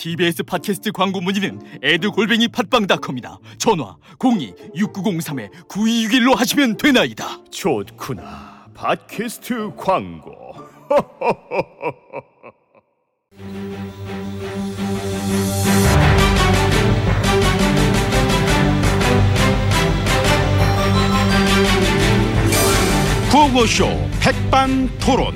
TBS 팟캐스트 광고 문의는 애드골뱅이팟빵닷컴이나 전화 02-6903-9261로 하시면 되나이다. 좋구나. 팟캐스트 광고. 구호쇼 백반토론.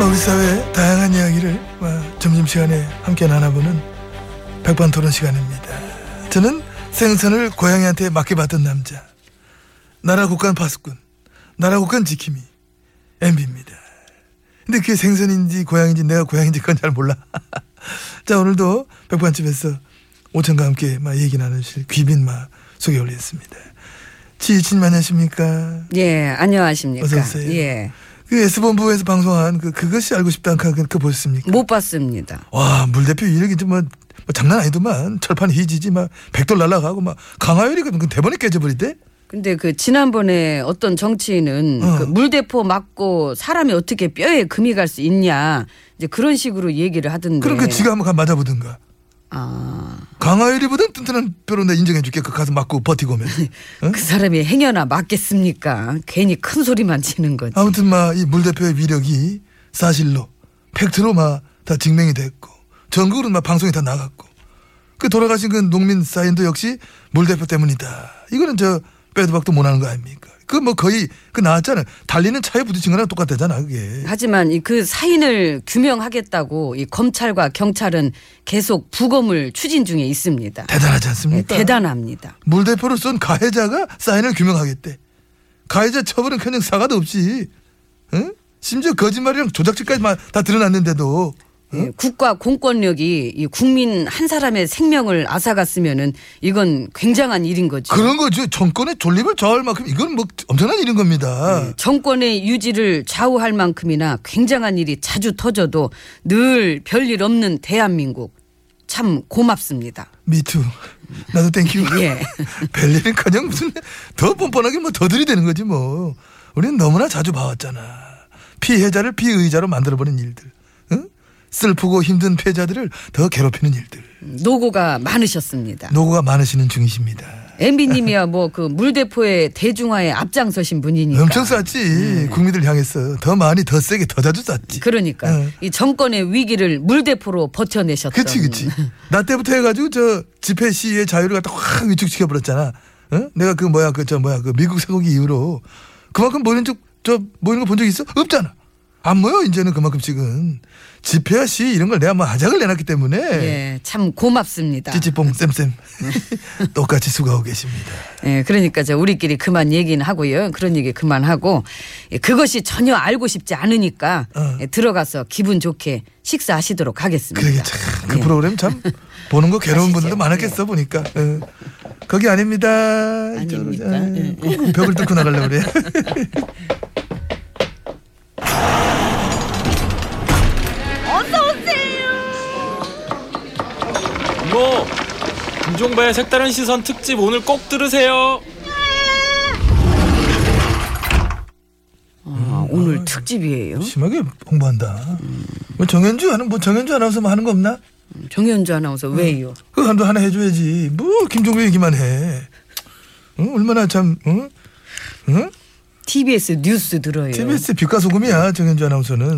우리 사회의 다양한 이야기를 점심시간에 함께 나눠보는 백반토론 시간입니다. 저는 생선을 고양이한테 맡겨받은 남자, 나라 국간 파수꾼, 나라 국간 지킴이 MB입니다. 근데 그게 생선인지 고양이인지 내가 고양이인지 그건 잘 몰라. 자, 오늘도 백반집에서 오천과 함께 얘기 나누실 귀빈 소개 올렸습니다. 지유진 안녕하십니까? 예, 안녕하십니까? 어서 오세요. 예. 그 S본부에서 방송한 그것이 알고 싶다 한가 그거 보셨습니까? 못 봤습니다. 와, 물 대표 이력이 뭐 장난 아니더만. 철판 희지지 $100 날라가고 강화율이 그 대번에 깨져버리대. 근데 그 지난번에 어떤 정치인은 그 물대포 맞고 사람이 어떻게 뼈에 금이 갈 수 있냐 이제 그런 식으로 얘기를 하던데. 그럼 그 지가 한번 맞아보든가. 아, 강하율이보단 튼튼한 뼈로 내 인정해줄게. 그 가서 맞고 버티고 오면 응? 그 사람이 행여나 맞겠습니까? 괜히 큰 소리만 치는 거지. 아무튼 이 물 대표의 위력이 사실로 팩트로 다 증명이 됐고 전국으로 방송이 다 나갔고 그 돌아가신 그 농민 사인도 역시 물 대표 때문이다. 이거는 저 빼도 박도 못하는 거 아닙니까? 그 거의 나왔잖아요. 달리는 차에 부딪힌 거랑 똑같다잖아 그게. 하지만 그 사인을 규명하겠다고 이 검찰과 경찰은 계속 부검을 추진 중에 있습니다. 대단하지 않습니까? 네, 대단합니다. 물 대표로 쏜 가해자가 사인을 규명하겠대. 가해자 처벌은커녕 사과도 없이, 응? 심지어 거짓말이랑 조작질까지 다 드러났는데도. 응? 예, 국가 공권력이 이 국민 한 사람의 생명을 앗아갔으면은 이건 굉장한 일인 거죠. 그런 거죠. 정권의 존립을 좌우할 만큼 이건 엄청난 일인 겁니다. 예, 정권의 유지를 좌우할 만큼이나 굉장한 일이 자주 터져도 늘 별일 없는 대한민국 참 고맙습니다. 미투. 나도 땡큐. 예. 별일은커녕 무슨 더 뻔뻔하게 더 들이대는 거지 뭐. 우리는 너무나 자주 봐왔잖아. 피해자를 피의자로 만들어버린 일들. 슬프고 힘든 패자들을 더 괴롭히는 일들. 노고가 많으셨습니다. 노고가 많으시는 중이십니다. MB님이야 그 물대포의 대중화에 앞장서신 분이니까. 엄청 쐈지. 국민들 향해서 더 많이 더 세게 더 자주 쐈지. 그러니까 이 정권의 위기를 물대포로 버텨내셨던. 그치. 나 때부터 해가지고 저 집회 시위의 자유를 갖다 확 위축시켜버렸잖아. 어? 내가 그 미국 사고기 이후로 그만큼 모이는 거 본 적 있어? 없잖아. 안 모여 이제는. 그만큼씩은 집회야 시 이런 걸 내가 아작을 내놨기 때문에. 예, 참 고맙습니다. 찌찌뽕 쌤쌤. 똑같이 수고하고 계십니다. 예, 그러니까 우리끼리 그만 얘기는 하고요. 그런 얘기 그만하고 그것이 전혀 알고 싶지 않으니까 들어가서 기분 좋게 식사하시도록 하겠습니다. 그러게 참 그 프로그램 참 보는 거 괴로운 분들도 많았겠어. 네. 보니까 거기 아닙니다. 아닙니다. 네. 벽을 뚫고 나가려고 그래요. 이모, 김종배의 색다른 시선 특집 오늘 꼭 들으세요. 오늘 특집이에요. 심하게 홍보한다. 정현주 아나운서 하는 거 없나? 정현주 아나운서 왜요? 그거 하나 해줘야지. 김종배 얘기만 해. 얼마나 참 TBS 뉴스 들어요. TBS 빛과 소금이야 정현주 아나운서는.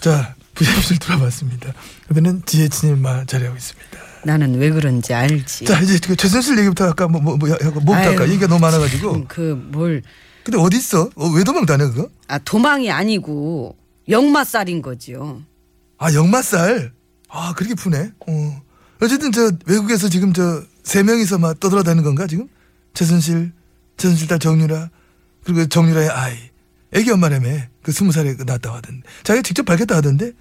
자, 부재부실 돌아봤습니다. 그들은 지혜진님 자리하고 있습니다. 나는 왜 그런지 알지. 자, 이제 최순실 얘기부터 할까? 얘기가 너무 많아가지고. 근데 어디 있어? 왜 도망다녀 그거? 아, 도망이 아니고 역마살인 거지요. 아, 역마살. 아, 그렇게 푸네. 어쨌든 외국에서 지금 세 명이서 떠돌아다니는 건가 지금? 최순실 딸 정유라, 그리고 정유라의 아이, 애기 엄마라며 20살에 낳았다고 하던데. 자기가 직접 밝혔다 하던데.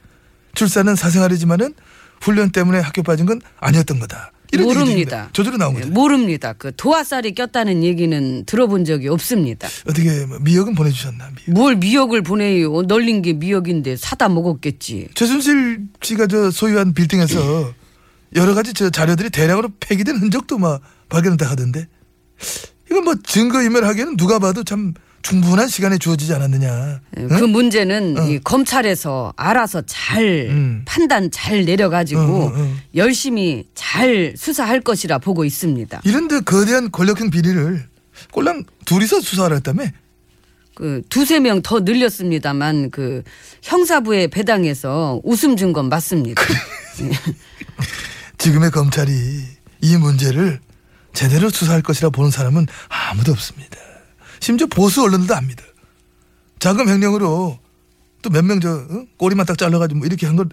출산은 사생활이지만은 훈련 때문에 학교 빠진 건 아니었던 거다. 모릅니다. 저절로 나온 거죠. 모릅니다. 그 도화살이 꼈다는 얘기는 들어본 적이 없습니다. 어떻게 미역은 보내주셨나? 미역. 뭘 미역을 보내요. 널린 게 미역인데 사다 먹었겠지. 최순실 씨가 저 소유한 빌딩에서 여러 가지 저 자료들이 대량으로 폐기된 흔적도 막 발견했다 하던데, 이건 뭐 증거인멸하기에는 누가 봐도 참 충분한 시간이 주어지지 않았느냐. 응? 그 문제는 이 검찰에서 알아서 잘 판단 잘 내려가지고 열심히 잘 수사할 것이라 보고 있습니다. 이런데 거대한 권력형 비리를 꼴랑 둘이서 수사를 했다며? 그 두세 명 더 늘렸습니다만 그 형사부에 배당해서 웃음 준 건 맞습니다. 지금의 검찰이 이 문제를 제대로 수사할 것이라 보는 사람은 아무도 없습니다. 심지어 보수 언론들도 압니다. 자금 횡령으로 또 몇 명 저 꼬리만 딱 잘라가지고 뭐 이렇게 한 걸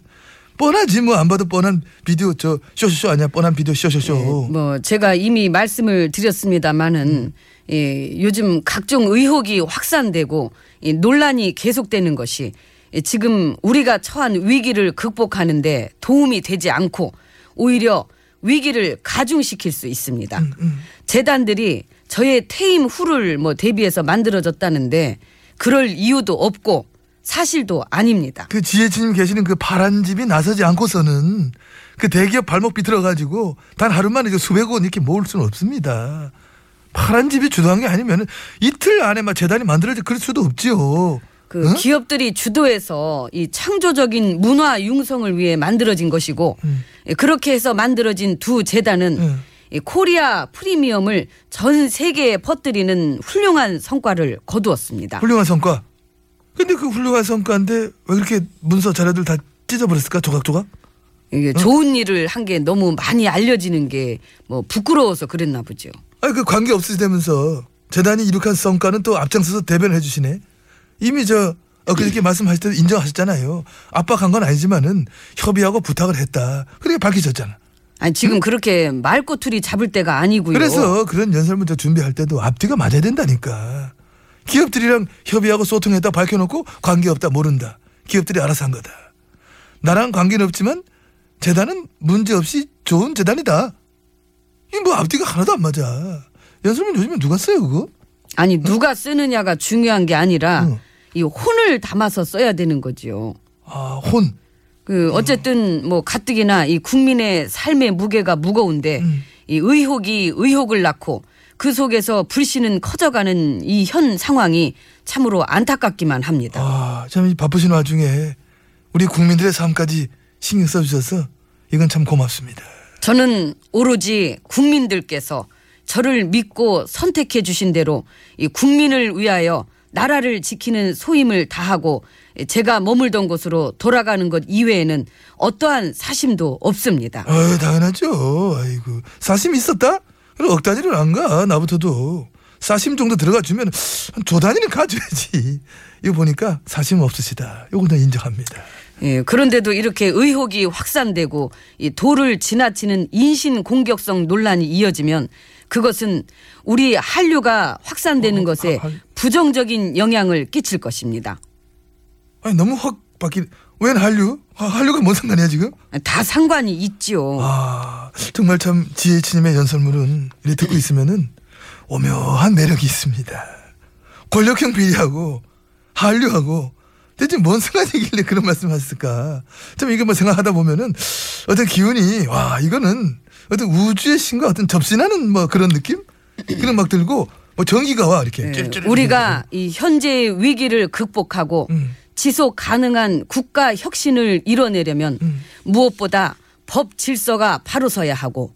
뻔하지 뭐, 안 봐도 뻔한 비디오 저 쇼쇼쇼 아니야, 뻔한 비디오 쇼쇼쇼. 네, 뭐 제가 이미 말씀을 드렸습니다만은 예, 요즘 각종 의혹이 확산되고 예, 논란이 계속되는 것이 예, 지금 우리가 처한 위기를 극복하는데 도움이 되지 않고 오히려 위기를 가중시킬 수 있습니다. 재단들이 저의 퇴임 후를 뭐 대비해서 만들어졌다는데 그럴 이유도 없고 사실도 아닙니다. 그 지혜진님 계시는 그 파란 집이 나서지 않고서는 그 대기업 발목 비틀어가지고 단 하루만에 이제 수백 원 이렇게 모을 수는 없습니다. 파란 집이 주도한 게 아니면 이틀 안에 막 재단이 만들어질 그럴 수도 없지요. 그 응? 기업들이 주도해서 이 창조적인 문화 융성을 위해 만들어진 것이고 그렇게 해서 만들어진 두 재단은 이 코리아 프리미엄을 전 세계에 퍼뜨리는 훌륭한 성과를 거두었습니다. 훌륭한 성과? 근데 그 훌륭한 성과인데 왜 그렇게 문서 자료들 다 찢어버렸을까? 조각조각? 이게 좋은 일을 한 게 너무 많이 알려지는 게 뭐 부끄러워서 그랬나 보죠. 아니 그 관계 없으시다면서 재단이 이룩한 성과는 또 앞장서서 대변을 해주시네. 이미 저 그렇게 말씀하실 때도 인정하셨잖아요. 압박한 건 아니지만은 협의하고 부탁을 했다. 그렇게 밝히셨잖아. 아니 지금 그렇게 말꼬투리 잡을 때가 아니고요. 그래서 그런 연설문자 준비할 때도 앞뒤가 맞아야 된다니까. 기업들이랑 협의하고 소통했다 밝혀놓고 관계없다 모른다. 기업들이 알아서 한 거다. 나랑 관계는 없지만 재단은 문제없이 좋은 재단이다. 이 뭐 앞뒤가 하나도 안 맞아. 연설문 요즘에 누가 써요 그거? 아니 누가 쓰느냐가 중요한 게 아니라 이 혼을 담아서 써야 되는 거지요. 아 혼. 그 어쨌든 뭐 가뜩이나 이 국민의 삶의 무게가 무거운데 이 의혹이 의혹을 낳고 그 속에서 불씨는 커져가는 이 현 상황이 참으로 안타깝기만 합니다. 아, 참 이 바쁘신 와중에 우리 국민들의 삶까지 신경 써주셔서 이건 참 고맙습니다. 저는 오로지 국민들께서 저를 믿고 선택해 주신 대로 이 국민을 위하여 나라를 지키는 소임을 다하고 제가 머물던 곳으로 돌아가는 것 이외에는 어떠한 사심도 없습니다. 아유, 당연하죠. 아이고 사심이 있었다? 그럼 억 단위를 안 가. 나부터도 사심 정도 들어가 주면 한 조 단위는 가줘야지. 이거 보니까 사심 없으시다. 이건 다 인정합니다. 예, 그런데도 이렇게 의혹이 확산되고 이 도를 지나치는 인신공격성 논란이 이어지면 그것은 우리 한류가 확산되는 것에 부정적인 영향을 끼칠 것입니다. 아니 너무 확 바뀌. 웬 한류? 한류가 뭔 상관이야 지금? 다 상관이 있지요. 아 정말 참 지혜진님의 연설문은 이렇게 듣고 있으면은 오묘한 매력이 있습니다. 권력형 비리하고 한류하고 대체 뭔 상관이길래 그런 말씀하셨을까? 참 이게 뭐 생각하다 보면은 어떤 기운이 와 이거는 어떤 우주의 신과 어떤 접신하는 뭐 그런 느낌? 그런 막 들고 뭐 전기가 와 이렇게. 네, 우리가 이 현재의 위기를 극복하고. 지속 가능한 국가 혁신을 이뤄내려면 무엇보다 법 질서가 바로 서야 하고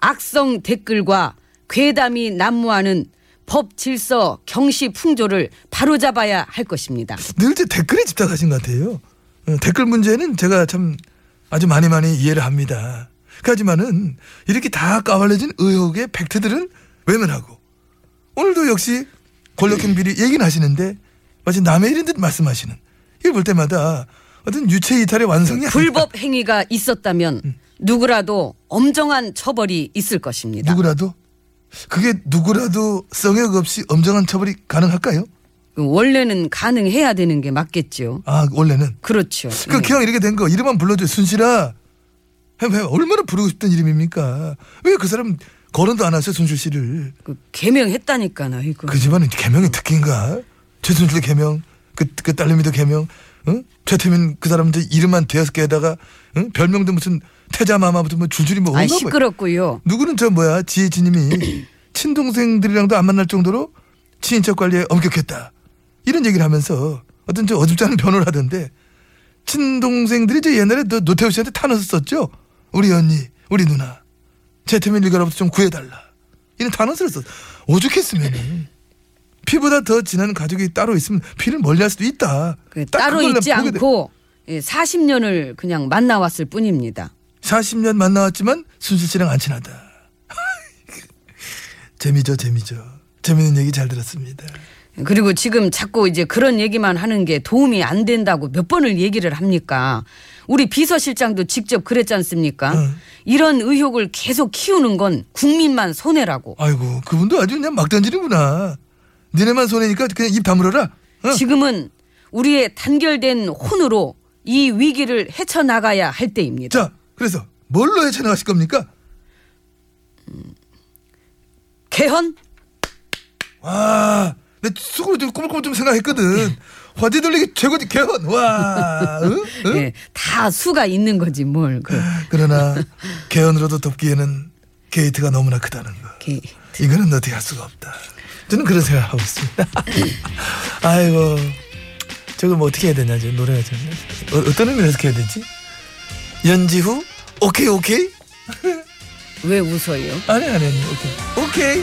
악성 댓글과 괴담이 난무하는 법 질서 경시 풍조를 바로잡아야 할 것입니다. 늘 제 댓글에 집착하신 것 같아요. 댓글 문제는 제가 참 아주 많이 이해를 합니다. 하지만은 이렇게 다 까발려진 의혹의 팩트들은 외면하고 오늘도 역시 권력형 비리 얘기는 하시는데 마치 남의 일인 듯 말씀하시는. 이걸 볼 때마다 어떤 유체 이탈의 완성이 불법 행위가 있었다면 누구라도 엄정한 처벌이 있을 것입니다. 누구라도? 그게 누구라도 성역 없이 엄정한 처벌이 가능할까요? 원래는 가능해야 되는 게 맞겠죠. 아, 원래는? 그렇죠. 그 그냥 이렇게 된 거 이름만 불러줘요. 순실아. 얼마나 부르고 싶던 이름입니까? 왜 그 사람 거론도 안 하세요, 순실 씨를? 그 개명했다니까나 이거. 그지만 개명이 특기인가? 최순실 개명, 그 딸내미도 개명, 응? 최태민 그 사람들 이름만 5개에다가 응? 별명도 무슨 태자마마부터 뭐 줄줄이 뭐. 아, 시끄럽고요. 누구는 저 뭐야 지혜진님이 친동생들이랑도 안 만날 정도로 친인척 관리에 엄격했다. 이런 얘기를 하면서 어떤 저 어줍지 않은 변호를 하던데 친동생들이 이제 옛날에 노태우 씨한테 탄원서 썼죠. 우리 언니, 우리 누나, 최태민 일가로부터 좀 구해달라. 이런 탄원서를 썼어. 오죽했으면 피보다 더 진한 가족이 따로 있으면 피를 멀리할 수도 있다. 그 따로 있지 않고 40년을 그냥 만나왔을 뿐입니다. 40년 만나왔지만 순실 씨랑 안 친하다. 재미죠, 재미죠. 재미있는 얘기 잘 들었습니다. 그리고 지금 자꾸 이제 그런 얘기만 하는 게 도움이 안 된다고 몇 번을 얘기를 합니까? 우리 비서실장도 직접 그랬지 않습니까? 응. 이런 의혹을 계속 키우는 건 국민만 손해라고. 아이고, 그분도 아주 그냥 막 던지는구나. 니네만 손해니까 그냥 입 다물어라. 어? 지금은 우리의 단결된 혼으로 이 위기를 헤쳐나가야 할 때입니다. 자, 그래서 뭘로 헤쳐나가실 겁니까? 개헌? 와... 내 속으로 좀 꼬불꼬불 좀 생각했거든. 화제 돌리기 최고지 개헌. 와, 응? 응? 네, 다 수가 있는 거지 뭘. 그러나 개헌으로도 덮기에는 게이트가 너무나 크다는 거. 게이트. 이거는 어떻게 할 수가 없다. 저는 그런 생각하고 있습니다. 아이고, 저거 뭐 어떻게 해야 되냐 지금 노래가 지금 어떤 의미에서 해야 되지? 연지후 오케이 오케이. 왜 웃어요? 아니 오케이.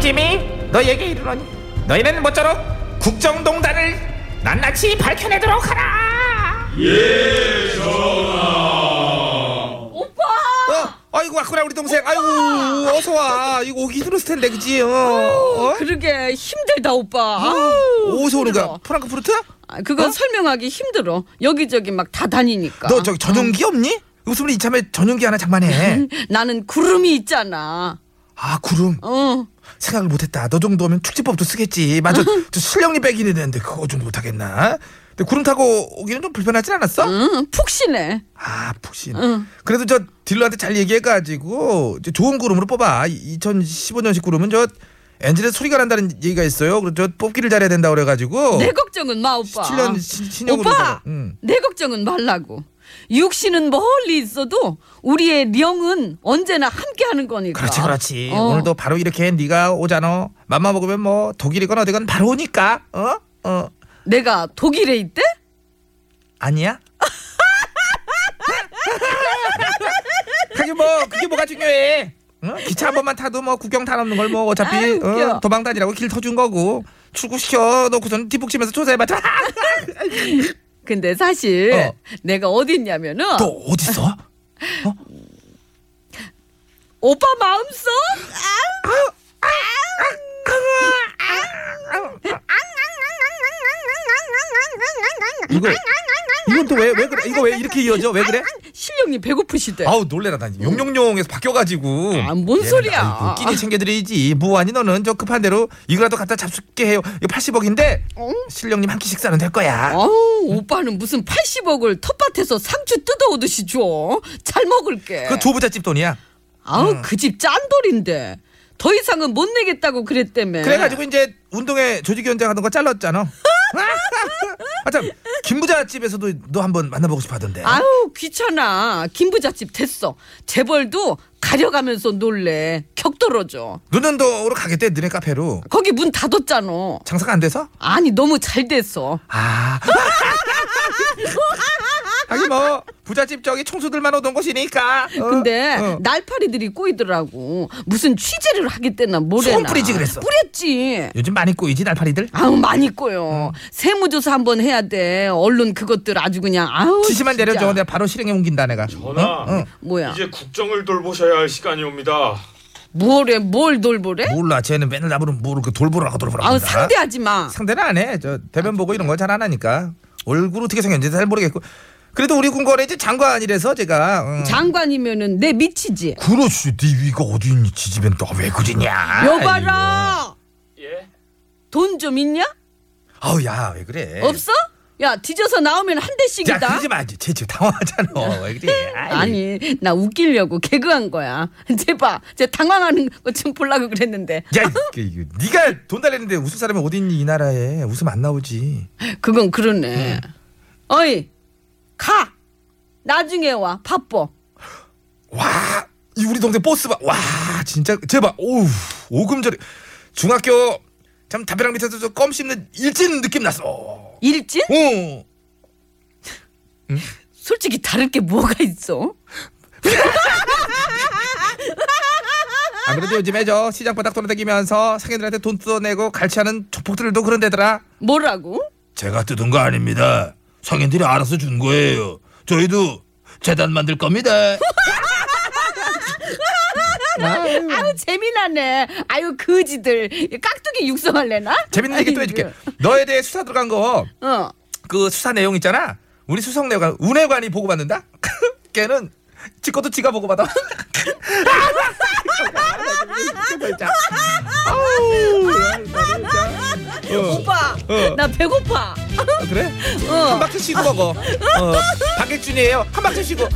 지미 너에게 이르노니 너희는 모쪼록 국정농단을 낱낱이 밝혀내도록 하라. 예, 전하. 오빠. 아이고 왔구나 우리 동생. 오빠! 아이고 어서 와. 이거 오기 힘들었을 텐데 그지? 그러게 힘들다 오빠. 어디서 오는 거야? 프랑크푸르트? 아, 그건 설명하기 힘들어. 여기저기 막 다 다니니까. 너 저기 전용기 없니? 웃으면 이참에 전용기 하나 장만해. 나는 구름이 있잖아. 아, 구름. 생각을 못했다. 너 정도면 축지법도 쓰겠지. 맞아. 저 실력이 빼기는 했는데 그거 좀 못하겠나? 근데 구름 타고 오기는 좀 불편하진 않았어? 푹신해. 아, 푹신. 그래도 저 딜러한테 잘 얘기해가지고 좋은 구름으로 뽑아. 2015년식 구름은 저 엔진에서 소리가 난다는 얘기가 있어요. 그래서 저 뽑기를 잘해야 된다고 그래가지고. 내 걱정은 마, 오빠. 17년 신형으로. 오빠, 내 걱정은 말라고. 육신은 멀리 있어도 우리의 령은 언제나 함께하는 거니까. 그렇지. 오늘도 바로 이렇게 네가 오잖아. 맘만 먹으면 뭐 독일이건 어디건 바로 오니까. 내가 독일에 있대? 아니야. 하긴 뭐 그게 뭐가 중요해. 기차 한 번만 타도 뭐 국경 타넘는 걸 뭐 어차피 도망다니라고 길 터준 거고 출국시켜 놓고선 뒷북치면서 조사해봤자. 근데 사실 내가 어디 있냐면은. 너 어디 있어? 어? 오빠 마음속? 이건 또 왜 그래? 이거 왜 이렇게 이어져? 왜 그래? 실령님 배고프시대. 아우 놀래라. 나 용용용에서 바뀌어가지고. 아, 뭔 소리야? 끼니 챙겨드리지. 뭐하니 너는? 저 급한 대로 이거라도 갖다 잡숫게 해요. 이거 80억인데 실령님 한 끼 식사는 될 거야. 아우 오빠는 무슨 80억을 텃밭에서 상추 뜯어오듯이 줘. 잘 먹을게. 그 조부잣집 돈이야. 아우 그 집 짠돌인데. 더 이상은 못 내겠다고 그랬다며. 그래가지고 이제 운동회 조직위원장하던 거 잘랐잖아. 아참 김부잣집에서도 너 한번 만나보고 싶어하던데. 아우 귀찮아. 김부잣집 됐어. 재벌도 가려가면서 놀래. 격떨어져. 눈은도로 가겠대 너네 카페로. 거기 문 닫았잖아. 장사가 안 돼서? 아니 너무 잘 됐어. 아. 아니 뭐 부잣집 저기 총수들만 오던 곳이니까. 근데 날파리들이 꼬이더라고. 무슨 취재를 하겠대나 뭐래나. 소금 뿌리지 그랬어. 뿌렸지. 요즘 많이 꼬이지 날파리들? 아우 많이 꼬여. 세무조사 한번 해야 돼. 언론 그것들 아주 그냥 아우. 지시만 진짜. 내려줘. 내가 바로 실행에 옮긴다 내가. 전하. 응? 응. 뭐야. 이제 국정을 돌보셔야 할 시간이 옵니다. 뭐래? 뭘 돌보래? 몰라. 쟤는 맨날 나보면 뭘 돌보라고 돌보라고. 아우 상대하지 마. 상대는 안 해. 저 대변 보고 이런 거 잘 안 하니까. 얼굴 어떻게 생겼는지 잘 모르겠고. 그래도 우리 궁궐에 이제 장관이라서 제가 장관이면은 내 미치지. 그렇지. 네 위가 어디 있니? 지집엔 너 왜 그러냐. 여봐라. 예? 돈 좀 있냐? 아우 야 왜 그래. 없어? 야 뒤져서 나오면 한 대씩이다. 야 그러지 마. 쟤 지금 당황하잖아. 왜 그래. 아니 나 웃기려고 개그한 거야. 제발 쟤 당황하는 거 좀 보려고 그랬는데. 야 니가 돈 달랬는데 웃을 사람이 어디 있니 이 나라에. 웃으면 안 나오지. 그건 그러네. 어이 가! 나중에 와. 바빠. 와! 이 우리 동생 버스 봐. 와! 진짜 제발. 오우. 오금절이. 중학교 참 담벼락 밑에서 껌 씹는 일진 느낌 났어. 일진? 어. 응? 솔직히 다를 게 뭐가 있어? 안 그래도 요즘에 저 시장 바닥 돌아다니면서 상인들한테 돈 뜯어내고 갈취하는 조폭들도 그런데더라. 뭐라고? 제가 뜯은 거 아닙니다. 상인들이 알아서 준 거예요. 저희도 재단 만들 겁니다. 아유 재미나네. 아유 거지들 깍두기 육성할래나? 재밌는 얘기 또 해줄게. 너에 대해 수사 들어간 거 그 수사 내용 있잖아. 우리 수석내관 운해관이 보고받는다. 걔는 지 것도 지가 보고받아. 오빠 나 배고파. 아, 그래? 한 바퀴 쉬고 먹어. 박일준이에요. 한 바퀴 쉬고.